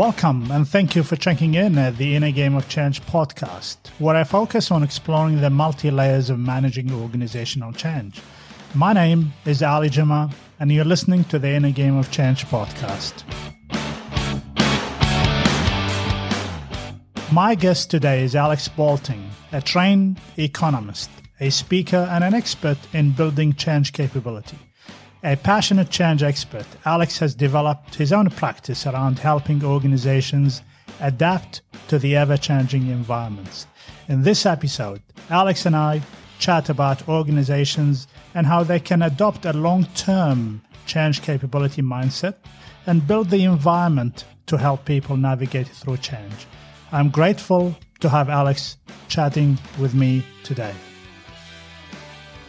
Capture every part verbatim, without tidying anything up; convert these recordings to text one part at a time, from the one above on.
Welcome, and thank you for checking in at the Inner Game of Change podcast, where I focus on exploring the multi-layers of managing organizational change. My name is Ali Juma, and you're listening to the Inner Game of Change podcast. My guest today is Alex Boulting, a trained economist, a speaker, and an expert in building change capability. A passionate change expert, Alex has developed his own practice around helping organizations adapt to the ever-changing environments. In this episode, Alex and I chat about organizations and how they can adopt a long-term change capability mindset and build the environment to help people navigate through change. I'm grateful to have Alex chatting with me today.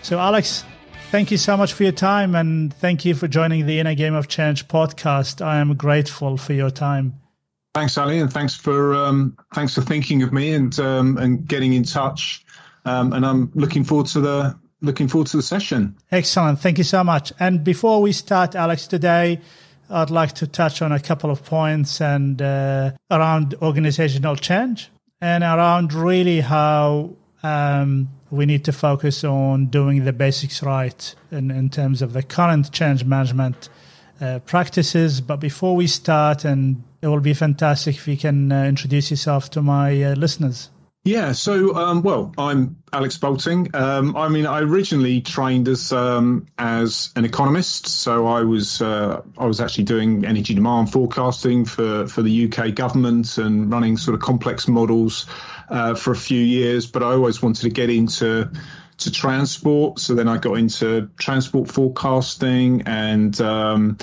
So, Alex, thank you so much for your time, and thank you for joining the Inner Game of Change podcast. I am grateful for your time. Thanks, Ali, and thanks for um, thanks for thinking of me and um, and getting in touch. Um, and I'm looking forward to the looking forward to the session. Excellent, thank you so much. And before we start, Alex, today I'd like to touch on a couple of points and uh, around organizational change and around really how. Um, We need to focus on doing the basics right in, in terms of the current change management uh, practices. But before we start, and it will be fantastic if you can uh, introduce yourself to my uh, listeners. Yeah. So, um, well, I'm Alex Boulting. Um, I mean, I originally trained as um, as an economist. So I was uh, I was actually doing energy demand forecasting for, for the U K government and running sort of complex models uh, for a few years. But I always wanted to get into to transport. So then I got into transport forecasting and um,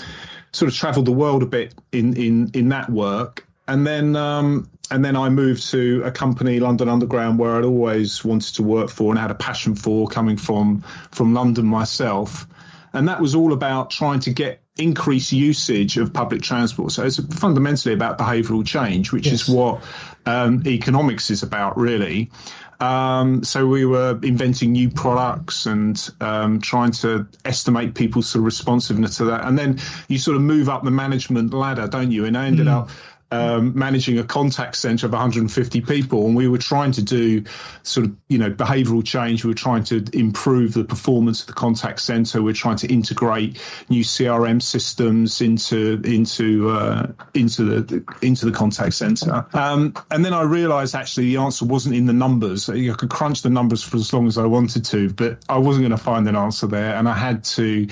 sort of travelled the world a bit in in in that work. And then um, and then I moved to a company, London Underground, where I'd always wanted to work for and had a passion for, coming from from London myself. And that was all about trying to get increased usage of public transport. So it's fundamentally about behavioural change, which yes. is what um, economics is about, really. Um, so we were inventing new products and um, trying to estimate people's sort of responsiveness to that. And then you sort of move up the management ladder, don't you? And I ended mm. up... Um, managing a contact centre of one hundred fifty people, and we were trying to do sort of, you know, behavioural change. We were trying to improve the performance of the contact centre. We're trying to integrate new C R M systems into into uh, into the into the contact centre. Um, and then I realised actually the answer wasn't in the numbers. I could crunch the numbers for as long as I wanted to, but I wasn't going to find an answer there, and I had to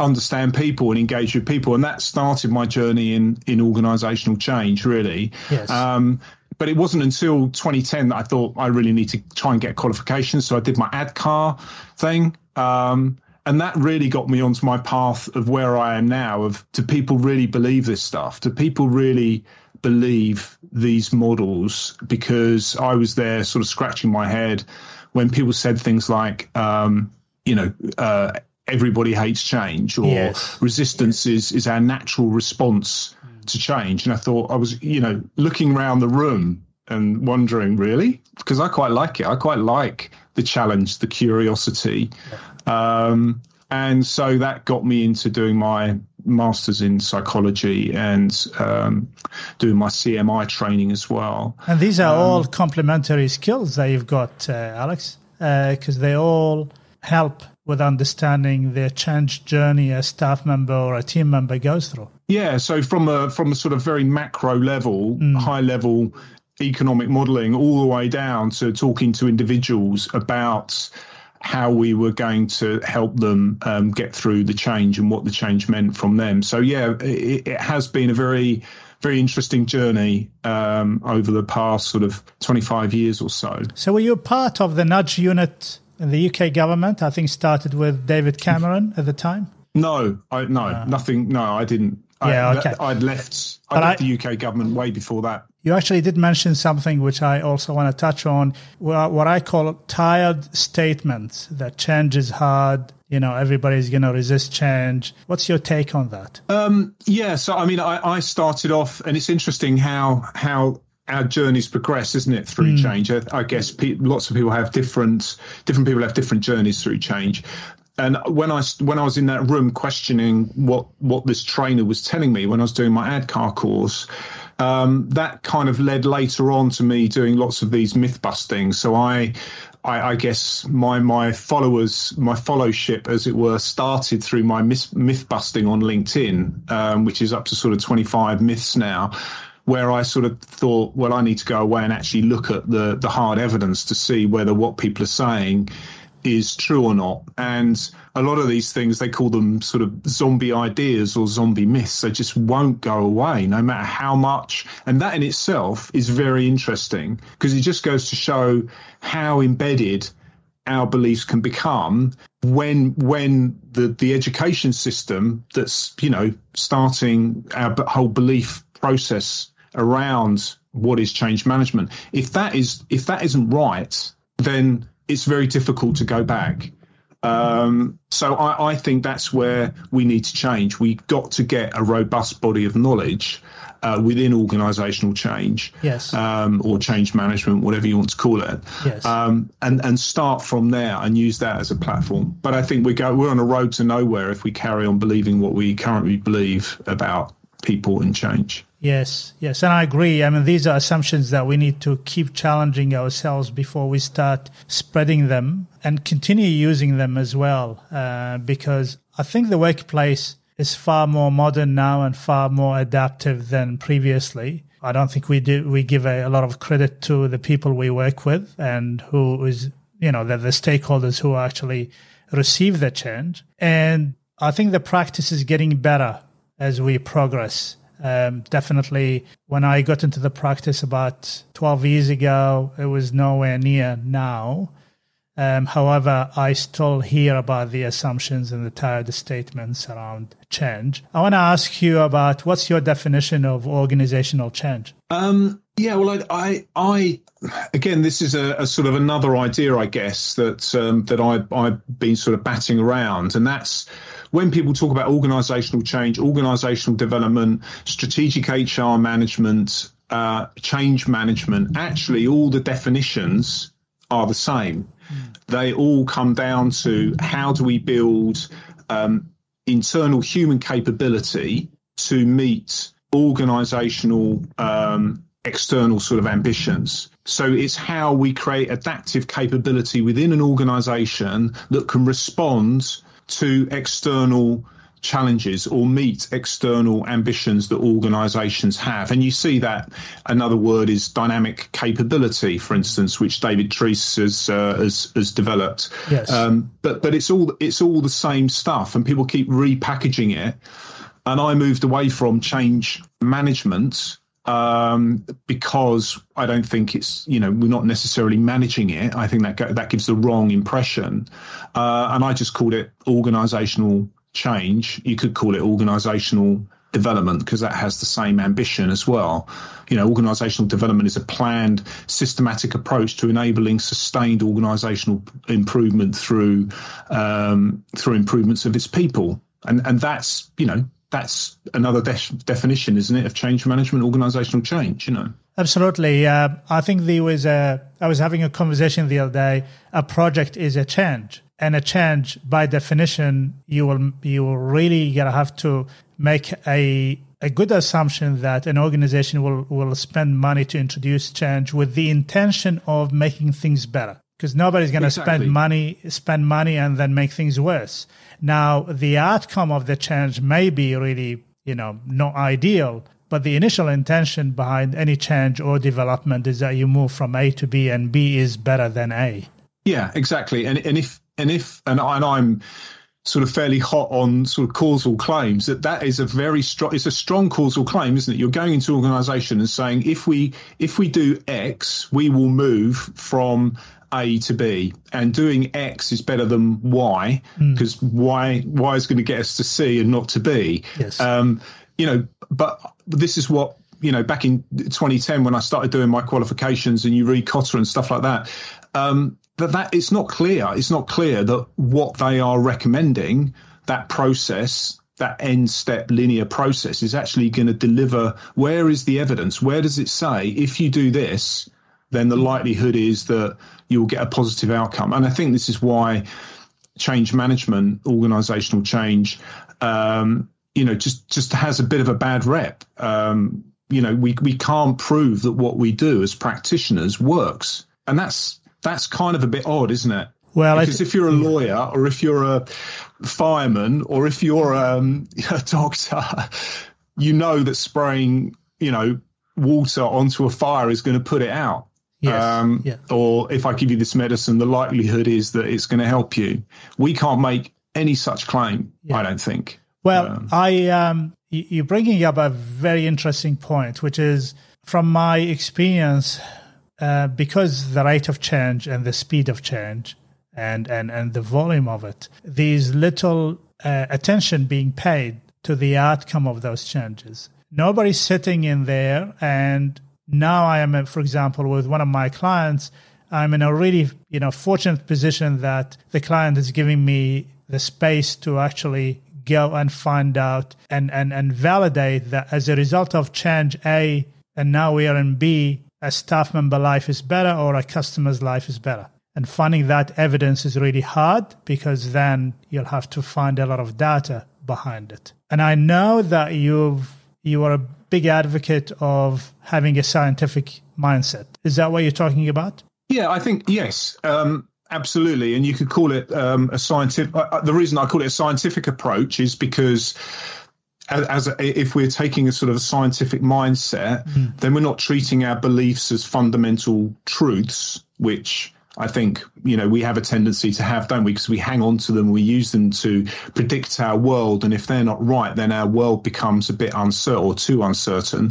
understand people and engage with people. And that started my journey in, in organisational change, really. Yes. Um, but it wasn't until twenty ten that I thought I really need to try and get qualifications. So I did my ADCAR thing. Um, and that really got me onto my path of where I am now, of do people really believe this stuff? Do people really believe these models? Because I was there sort of scratching my head when people said things like, um, you know, uh, everybody hates change, or yes. resistance yes. is is our natural response mm. to change. And I thought I was, you know, looking around the room and wondering, really, because I quite like it. I quite like the challenge, the curiosity. Yeah. Um, and so that got me into doing my master's in psychology and um, doing my C M I training as well. And these are um, all complementary skills that you've got, uh, Alex, because uh, they all help with understanding their change journey a staff member or a team member goes through. Yeah, so from a from a sort of very macro level, mm. high level economic modelling, all the way down to talking to individuals about how we were going to help them um, get through the change and what the change meant from them. So yeah, it, it has been a very, very interesting journey um, over the past sort of twenty-five years or so. So were you part of the Nudge unit in the U K government, I think, started with David Cameron at the time? No, I, no, uh, nothing. No, I didn't. Yeah, I, okay. I'd left, I left I, the U K government way before that. You actually did mention something which I also want to touch on, what I call tired statements, that change is hard, you know, everybody's going to resist change. What's your take on that? Um, yeah, so, I mean, I, I started off, and it's interesting how how... our journeys progress, isn't it, through mm. change? I, I guess pe- lots of people have different different people have different journeys through change. And when I when I was in that room questioning what what this trainer was telling me when I was doing my ADCAR course, um, that kind of led later on to me doing lots of these myth busting. So I, I, I guess my my followers, my followship, as it were, started through my myth busting on LinkedIn, um, which is up to sort of twenty-five myths now, where I sort of thought, well, I need to go away and actually look at the the hard evidence to see whether what people are saying is true or not. And a lot of these things, they call them sort of zombie ideas or zombie myths. They just won't go away, no matter how much. And that in itself is very interesting, because it just goes to show how embedded our beliefs can become when when the, the education system that's, you know, starting our whole belief process around what is change management. If that is if that isn't right, then it's very difficult to go back. Um, so I, I think that's where we need to change. We've got to get a robust body of knowledge uh, within organisational change, yes, um, or change management, whatever you want to call it, yes, um, and and start from there and use that as a platform. But I think we go we're on a road to nowhere if we carry on believing what we currently believe about people and change. Yes, yes, and I agree. I mean, these are assumptions that we need to keep challenging ourselves before we start spreading them, and continue using them as well, uh, because I think the workplace is far more modern now and far more adaptive than previously. I don't think we do we give a, a lot of credit to the people we work with, and who is, you know, the, the stakeholders who actually receive the change. And I think the practice is getting better as we progress. Um, definitely when I got into the practice about twelve years ago, it was nowhere near now. Um, however, I still hear about the assumptions and the tired statements around change. I want to ask you about what's your definition of organizational change? Um, yeah, well, I, I, I again, this is a, a sort of another idea, I guess, that um, that I, I've been sort of batting around, and that's when people talk about organisational change, organisational development, strategic H R management, uh, change management, actually all the definitions are the same. Mm. They all come down to how do we build um, internal human capability to meet organisational um, external sort of ambitions. So it's how we create adaptive capability within an organisation that can respond to external challenges or meet external ambitions that organisations have. And you see that another word is dynamic capability, for instance, which David Teece has, uh, has, has developed. Yes. Um, but but it's all it's all the same stuff, and people keep repackaging it. And I moved away from change management um, because I don't think it's, you know, we're not necessarily managing it. I think that that gives the wrong impression. Uh, and I just called it organisational change. You could call it organisational development, because that has the same ambition as well. You know, organisational development is a planned, systematic approach to enabling sustained organisational improvement through um, through improvements of its people, and and that's, you know, that's another de- definition, isn't it, of change management, organisational change? You know, absolutely. Uh, I think there was a. I was having a conversation the other day. A project is a change. And a change, by definition, you will you will really gonna have to make a a good assumption that an organization will, will spend money to introduce change with the intention of making things better. Because nobody's gonna exactly. spend money spend money and then make things worse. Now, the outcome of the change may be really, you know, not ideal, but the initial intention behind any change or development is that you move from A to B, and B is better than A. Yeah, exactly. And and if And if and, I, and I'm sort of fairly hot on sort of causal claims, that that is a very strong, it's a strong causal claim, isn't it? You're going into an organisation and saying, if we if we do X, we will move from A to B, and doing X is better than Y, because mm. Y Y is going to get us to C and not to B. Yes. Um, you know, but this is what, you know, back in twenty ten when I started doing my qualifications, and you read Cotter and stuff like that. Um, That, that it's not clear. It's not clear that what they are recommending, that process, that end step linear process, is actually going to deliver. Where is the evidence? Where does it say if you do this, then the likelihood is that you'll get a positive outcome? And I think this is why change management, organisational change, um, you know, just just has a bit of a bad rep. Um, you know, we, we can't prove that what we do as practitioners works. And that's that's kind of a bit odd, isn't it? Well, because th- if you're a lawyer or if you're a fireman or if you're um, a doctor, you know that spraying, you know, water onto a fire is going to put it out. Yes. Um, yeah. Or if I give you this medicine, the likelihood is that it's going to help you. We can't make any such claim, yeah. I don't think. Well, um, I um, you're bringing up a very interesting point, which is from my experience, uh, because the rate of change and the speed of change and, and, and the volume of it, there's little uh, attention being paid to the outcome of those changes. Nobody's sitting in there and... Now I am, for example, with one of my clients, I'm in a really, you know, fortunate position that the client is giving me the space to actually go and find out and, and, and validate that as a result of change A, and now we are in B, a staff member life is better or a customer's life is better. And finding that evidence is really hard because then you'll have to find a lot of data behind it. And I know that you've you are a big advocate of having a scientific mindset. Is that what you're talking about? Yeah, I think, yes, um, absolutely. And you could call it um, a scientific... Uh, the reason I call it a scientific approach is because as, as a, if we're taking a sort of a scientific mindset, mm. then we're not treating our beliefs as fundamental truths, which... I think, you know, we have a tendency to have, don't we? Because we hang on to them, we use them to predict our world. And if they're not right, then our world becomes a bit uncertain or too uncertain.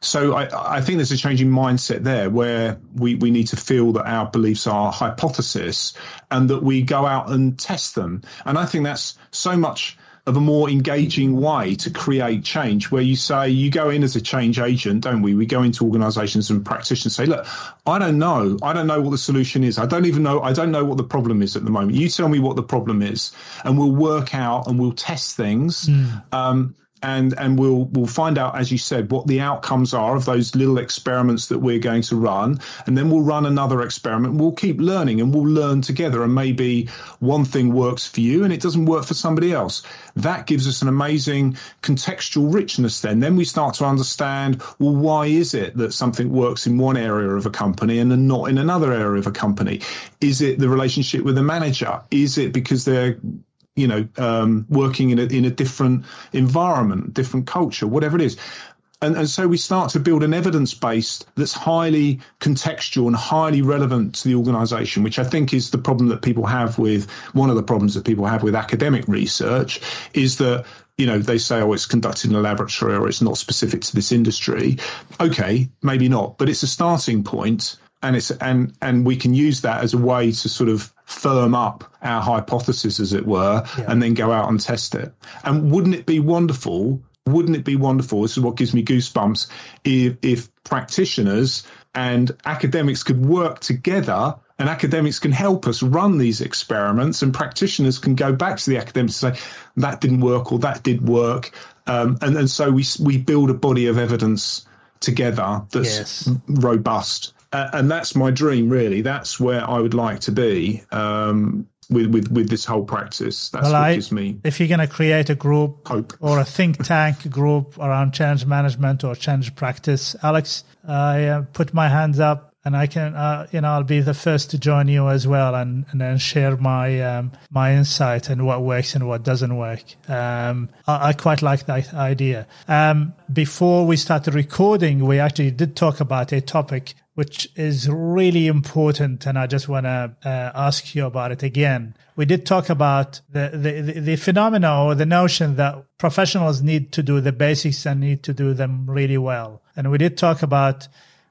So I, I think there's a changing mindset there where we, we need to feel that our beliefs are hypothesis and that we go out and test them. And I think that's so much of a more engaging way to create change, where you say you go in as a change agent, don't we? We go into organisations and practitioners say, look, I don't know. I don't know what the solution is. I don't even know. I don't know what the problem is at the moment. You tell me what the problem is and we'll work out and we'll test things. Mm. Um, and and we'll we'll find out, as you said, what the outcomes are of those little experiments that we're going to run. And then we'll run another experiment. We'll keep learning and we'll learn together. And maybe one thing works for you and it doesn't work for somebody else. That gives us an amazing contextual richness then. Then we start to understand, well, why is it that something works in one area of a company and then not in another area of a company? Is it the relationship with the manager? Is it because they're... you know, um, working in a, in a different environment, different culture, whatever it is. And, and so we start to build an evidence base that's highly contextual and highly relevant to the organisation, which I think is the problem that people have with, one of the problems that people have with academic research is that, you know, they say, oh, it's conducted in a laboratory or it's not specific to this industry. Okay, maybe not, but it's a starting point. And it's and and we can use that as a way to sort of firm up our hypothesis, as it were, yeah. and then go out and test it. And wouldn't it be wonderful? Wouldn't it be wonderful? This is what gives me goosebumps. If, if practitioners and academics could work together, and academics can help us run these experiments, and practitioners can go back to the academics and say that didn't work or that did work, um, and and so we we build a body of evidence together that's yes. robust. Uh, and that's my dream, really. That's where I would like to be um, with, with with this whole practice. That's well, what I, gives me if you're going to create a group hope. Or a think tank group around change management or change practice, Alex, I uh, put my hands up, and I can, uh, you know, I'll be the first to join you as well, and and then share my um, my insight and what works and what doesn't work. Um, I, I quite like that idea. Um, before we started recording, we actually did talk about a topic which is really important, and I just want to uh, ask you about it again. We did talk about the, the, the phenomena or the notion that professionals need to do the basics and need to do them really well. And we did talk about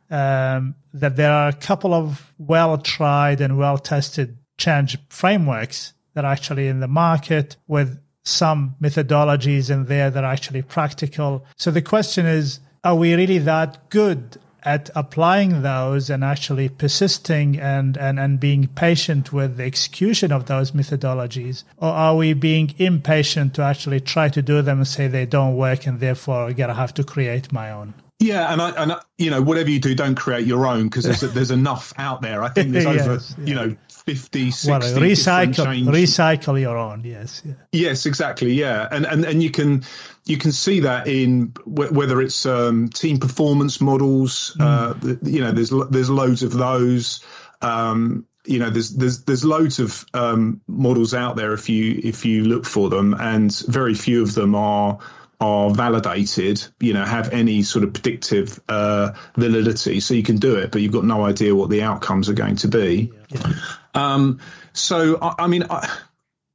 um, that there are a couple of well-tried and well-tested change frameworks that are actually in the market with some methodologies in there that are actually practical. So the question is, are we really that good at applying those and actually persisting and, and, and being patient with the execution of those methodologies? Or are we being impatient to actually try to do them and say they don't work and therefore I gotta have to create my own? Yeah, and I, and I, you know, whatever you do, don't create your own because there's, there's enough out there. I think there's over, yes, yeah. you know, fifty, sixty well, recycle, change. recycle your own. Yes. Yeah. Yes, exactly. Yeah. And, and, and you can, you can see that in w- whether it's um, team performance models, mm. uh, you know, there's, there's loads of those, um, you know, there's, there's, there's loads of um, models out there if you, if you look for them, and very few of them are, are validated, you know, have any sort of predictive uh, validity. So you can do it, but you've got no idea what the outcomes are going to be. Yeah. Um, so, I, I mean, I,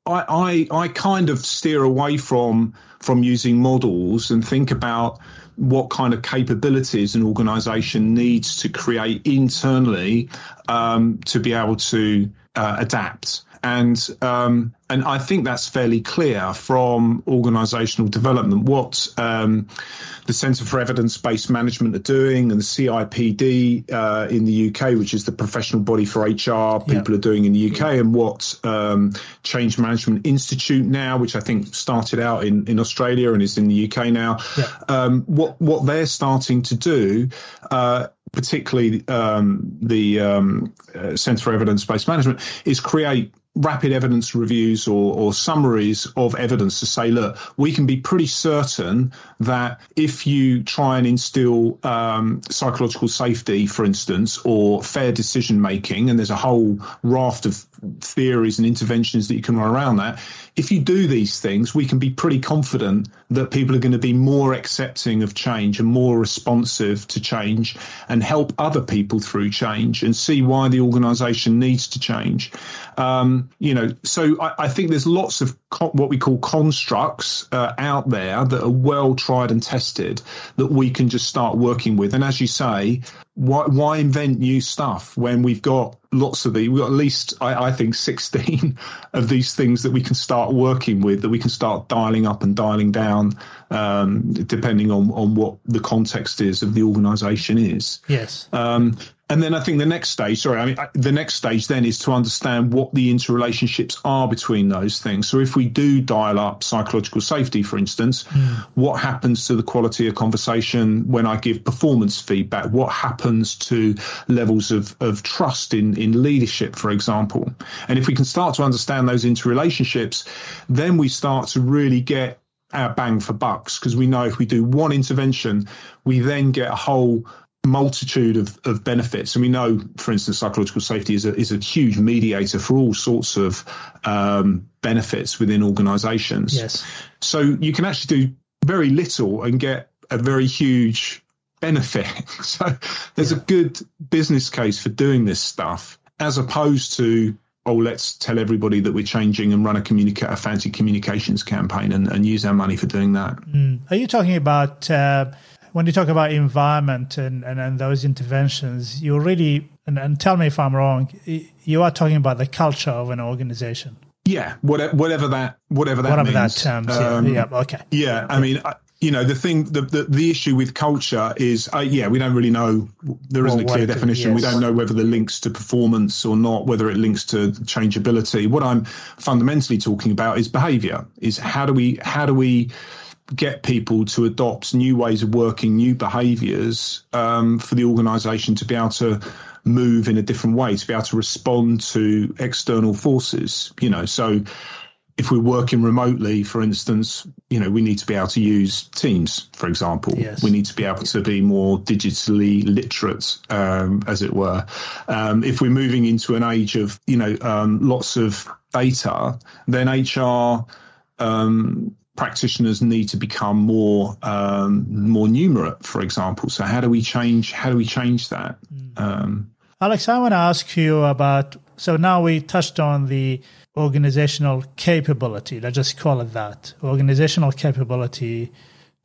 I, I kind of steer away from from using models and think about what kind of capabilities an organisation needs to create internally um, to be able to uh, adapt. And um, and I think that's fairly clear from organisational development. What um, the Centre for Evidence-Based Management are doing, and the C I P D uh, in the U K, which is the professional body for H R, people yeah. are doing in the U K, yeah. and what um, Change Management Institute now, which I think started out in, in Australia and is in the U K now, yeah. um, what, what they're starting to do uh particularly um, the um, uh, Centre for Evidence-Based Management, is create rapid evidence reviews or, or summaries of evidence to say, look, we can be pretty certain that if you try and instill um, psychological safety, for instance, or fair decision-making, and there's a whole raft of theories and interventions that you can run around that, if you do these things, we can be pretty confident that people are going to be more accepting of change and more responsive to change and help other people through change and see why the organisation needs to change. Um, you know, so I, I think there's lots of co- what we call constructs uh, out there that are well tried and tested that we can just start working with. And as you say, Why, why invent new stuff when we've got lots of the, we've got at least, I, I think, sixteen of these things that we can start working with, that we can start dialing up and dialing down, um, depending on, on what the context is of the organisation is. Yes. Um, and then I think the next stage, sorry, I mean, the next stage then is to understand what the interrelationships are between those things. So if we do dial up psychological safety, for instance, mm. what happens to the quality of conversation when I give performance feedback? What happens to levels of, of trust in, in leadership, for example? And if we can start to understand those interrelationships, then we start to really get our bang for bucks, because we know if we do one intervention, we then get a whole multitude of, of benefits. And we know, for instance, psychological safety is a, is a huge mediator for all sorts of um, benefits within organisations. Yes. So you can actually do very little and get a very huge benefit. So there's yeah. a good business case for doing this stuff, as opposed to, oh, let's tell everybody that we're changing and run a, communica- a fancy communications campaign and, and use our money for doing that. Mm. Are you talking about, uh, when you talk about environment and, and, and those interventions, you're really, and, and tell me if I'm wrong, you are talking about the culture of an organization. Yeah, whatever, whatever that whatever that whatever means. That terms. Um, yeah, yeah, okay. Yeah, I mean, I, you know, the thing, the, the, the issue with culture is, uh, yeah, we don't really know. There isn't well, a clear definition. Yes. We don't know whether the links to performance or not, whether it links to changeability. What I'm fundamentally talking about is behaviour. Is how do we how do we get people to adopt new ways of working, new behaviours um, for the organisation to be able to move in a different way, to be able to respond to external forces. You know, so if we're working remotely, for instance, you know, we need to be able to use Teams, for example. Yes. We need to be able to be more digitally literate, um, as it were. Um, if we're moving into an age of, you know, um, lots of data, then H R um, practitioners need to become more um, more numerate, for example. So how do we change? How do we change that? Um, Alex, I want to ask you about. So now we touched on the organizational capability, let's just call it that, organizational capability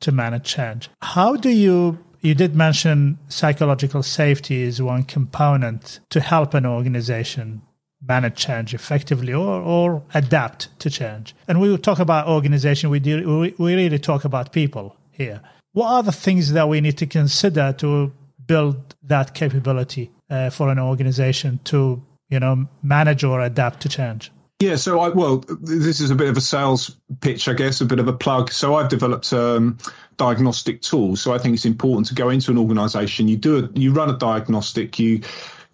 to manage change. How do you, you did mention psychological safety is one component to help an organization manage change effectively or, or adapt to change. And we will talk about organization, we, do, we, we really talk about people here. What are the things that we need to consider to build that capability uh, for an organization to, you know, manage or adapt to change? Yeah, so I, well, this is a bit of a sales pitch, I guess, a bit of a plug. So I've developed um, diagnostic tools. So I think it's important to go into an organisation. You do a, you run a diagnostic. You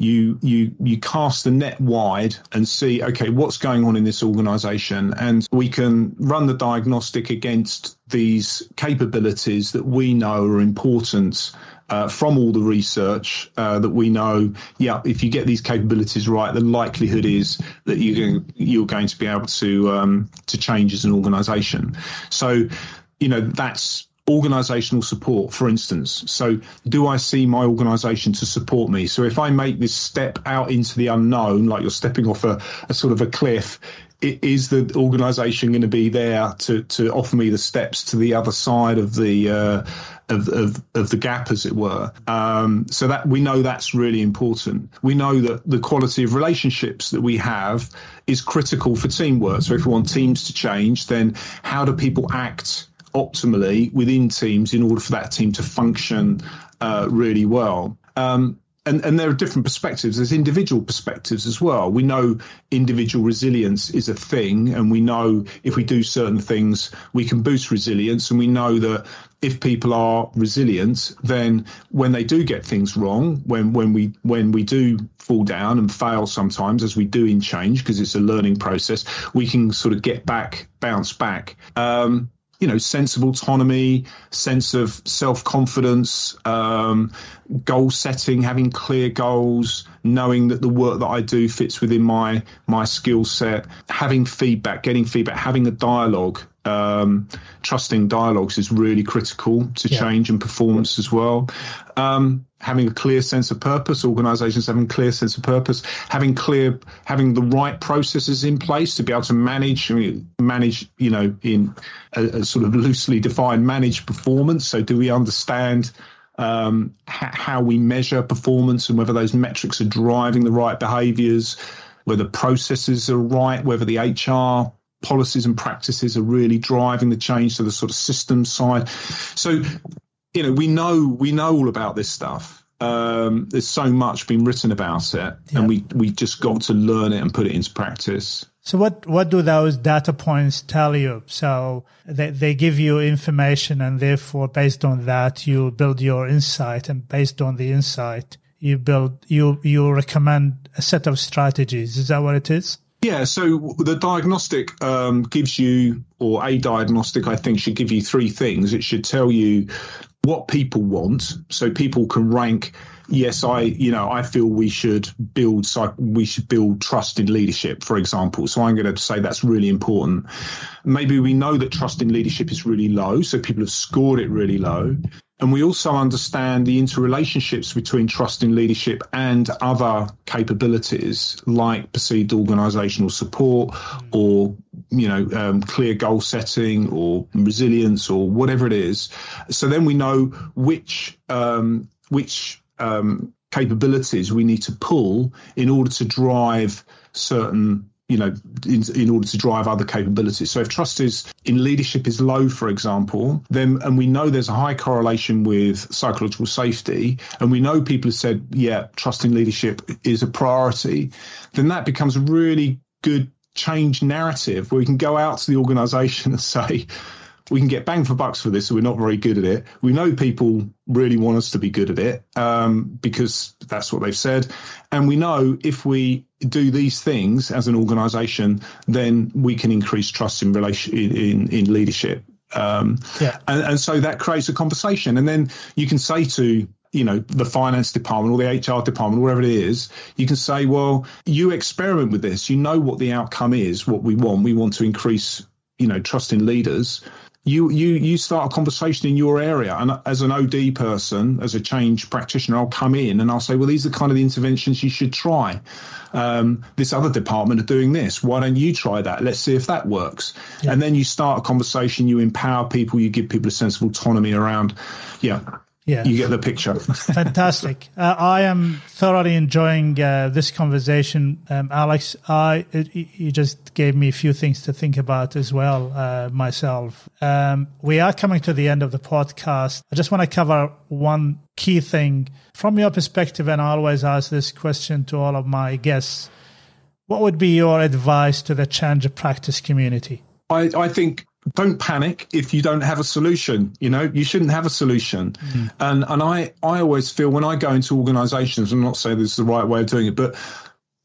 you you you cast the net wide and see, okay, what's going on in this organisation, and we can run the diagnostic against these capabilities that we know are important uh, from all the research uh, that we know. Yeah, if you get these capabilities right, the likelihood is that you're going, you're going to be able to um, to change as an organisation. So, you know, that's organisational support, for instance. So do I see my organisation to support me? So if I make this step out into the unknown, like you're stepping off a, a sort of a cliff, it, is the organisation going to be there to, to offer me the steps to the other side of the uh, of, of, of the gap, as it were? Um, so that we know that's really important. We know that the quality of relationships that we have is critical for teamwork. So if we want teams to change, then how do people act optimally within teams in order for that team to function uh, really well? Um, and, and there are different perspectives. There's individual perspectives as well. We know individual resilience is a thing, and we know if we do certain things, we can boost resilience. And we know that if people are resilient, then when they do get things wrong, when when we when we do fall down and fail sometimes, as we do in change, because it's a learning process, we can sort of get back, bounce back. Um, you know, sense of autonomy, sense of self-confidence, um, goal setting, having clear goals, knowing that the work that I do fits within my my skill set, having feedback, getting feedback, having a dialogue, um, trusting dialogues is really critical to yeah. change and performance as well. Um, having a clear sense of purpose, organisations having a clear sense of purpose, having clear, having the right processes in place to be able to manage, I mean, manage, you know, in a, a sort of loosely defined managed performance. So do we understand um, h- how we measure performance and whether those metrics are driving the right behaviours, whether processes are right, whether the H R policies and practices are really driving the change, to the sort of system side. So, you know, we know we know all about this stuff. Um, there's so much been written about it, yeah. and we we just got to learn it and put it into practice. So what, what do those data points tell you? So they, they give you information, and therefore based on that you build your insight, and based on the insight you build you you recommend a set of strategies. Is that what it is? Yeah, so the diagnostic um, gives you, or a diagnostic, I think, should give you three things. It should tell you what people want, so people can rank. Yes, I, you know, I feel we should build, we should build trust in leadership, for example. So I'm going to say that's really important. Maybe we know that trust in leadership is really low, so people have scored it really low. And we also understand the interrelationships between trust in leadership and other capabilities like perceived organisational support, or, you know, um, clear goal setting, or resilience, or whatever it is. So then we know which um, which um, capabilities we need to pull in order to drive certain, you know, in, in order to drive other capabilities. So if trust is in leadership is low, for example, then, and we know there's a high correlation with psychological safety, and we know people have said, yeah, trust in leadership is a priority, then that becomes a really good change narrative where we can go out to the organisation and say, we can get bang for bucks for this, so we're not very good at it. We know people really want us to be good at it um, because that's what they've said. And we know if we do these things as an organisation, then we can increase trust in relation in, in leadership. Um, yeah. and, and so that creates a conversation. And then you can say to, you know, the finance department or the H R department, wherever it is, you can say, well, you experiment with this. You know what the outcome is, what we want. We want to increase, you know, trust in leaders. You you you start a conversation in your area, and as an O D person, as a change practitioner, I'll come in and I'll say, well, these are kind of the interventions you should try. Um, this other department are doing this. Why don't you try that? Let's see if that works. Yeah. And then you start a conversation. You empower people. You give people a sense of autonomy around. Yeah, yeah. You get the picture. Fantastic. Uh, I am thoroughly enjoying uh, this conversation, um, Alex. I you just gave me a few things to think about as well uh, myself. Um, we are coming to the end of the podcast. I just want to cover one key thing from your perspective, and I always ask this question to all of my guests. What would be your advice to the change of practice community? I, I think don't panic if you don't have a solution. You know, you shouldn't have a solution. Mm-hmm. And and I, I always feel when I go into organisations, I'm not saying this is the right way of doing it, but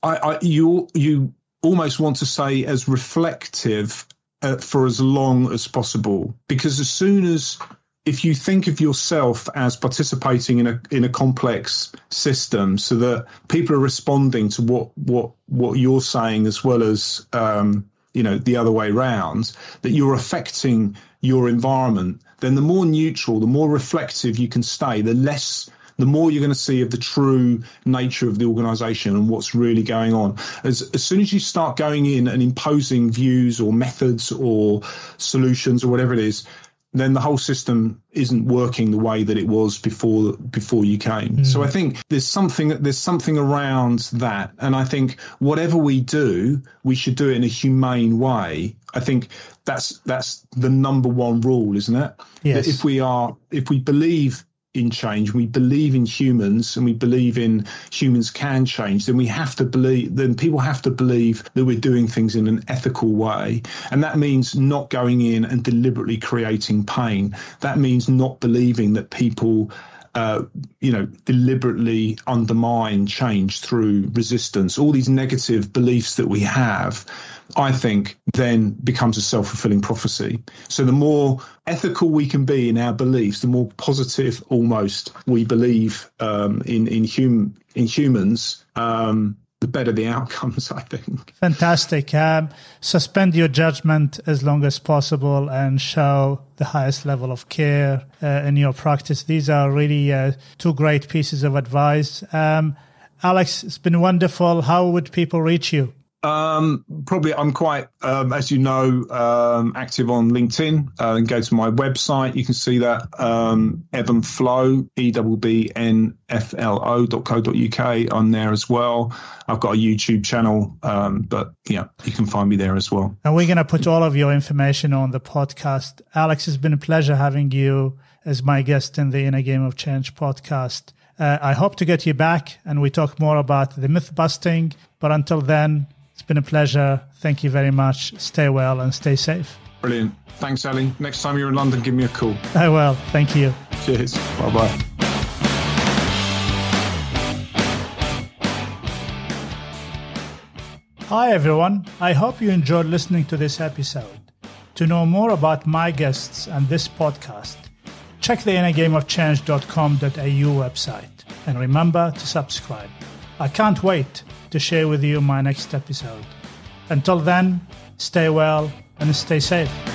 I, I you you almost want to say as reflective uh, for as long as possible, because as soon as if you think of yourself as participating in a in a complex system, so that people are responding to what what what you're saying as well as um, you know, the other way round, that you're affecting your environment, then the more neutral, the more reflective you can stay, the less. The more you're going to see of the true nature of the organisation and what's really going on. As, as soon as you start going in and imposing views or methods or solutions or whatever it is, then the whole system isn't working the way that it was before before you came. Mm. So I think there's something there's something around that, and I think whatever we do, we should do it in a humane way. I think that's that's the number one rule, isn't it? Yes. That if we are if we believe in change, we believe in humans, and we believe in humans can change, then we have to believe, then people have to believe that we're doing things in an ethical way. And that means not going in and deliberately creating pain. That means not believing that people, uh, you know, deliberately undermine change through resistance. All these negative beliefs that we have, I think, then becomes a self-fulfilling prophecy. So the more ethical we can be in our beliefs, the more positive almost we believe um, in in, hum- in humans, um, the better the outcomes, I think. Fantastic. Um, suspend your judgment as long as possible and show the highest level of care uh, in your practice. These are really uh, two great pieces of advice. Um, Alex, it's been wonderful. How would people reach you? Um, probably I'm quite, um, as you know, um, active on LinkedIn, uh, and go to my website. You can see that, um, ebbnflow, E B B N F L O dot co dot U K on there as well. I've got a YouTube channel, um, but yeah, you can find me there as well. And we're going to put all of your information on the podcast. Alex, it's been a pleasure having you as my guest in the Inner Game of Change podcast. Uh, I hope to get you back and we talk more about the myth busting, but until then, it's been a pleasure. Thank you very much. Stay well and stay safe. Brilliant. Thanks, Ali. Next time you're in London, give me a call. I will. Thank you. Cheers. Bye-bye. Hi, everyone. I hope you enjoyed listening to this episode. To know more about my guests and this podcast, check the inner game of change dot com dot A U website. And remember to subscribe. I can't wait to share with you my next episode. Until then, stay well and stay safe.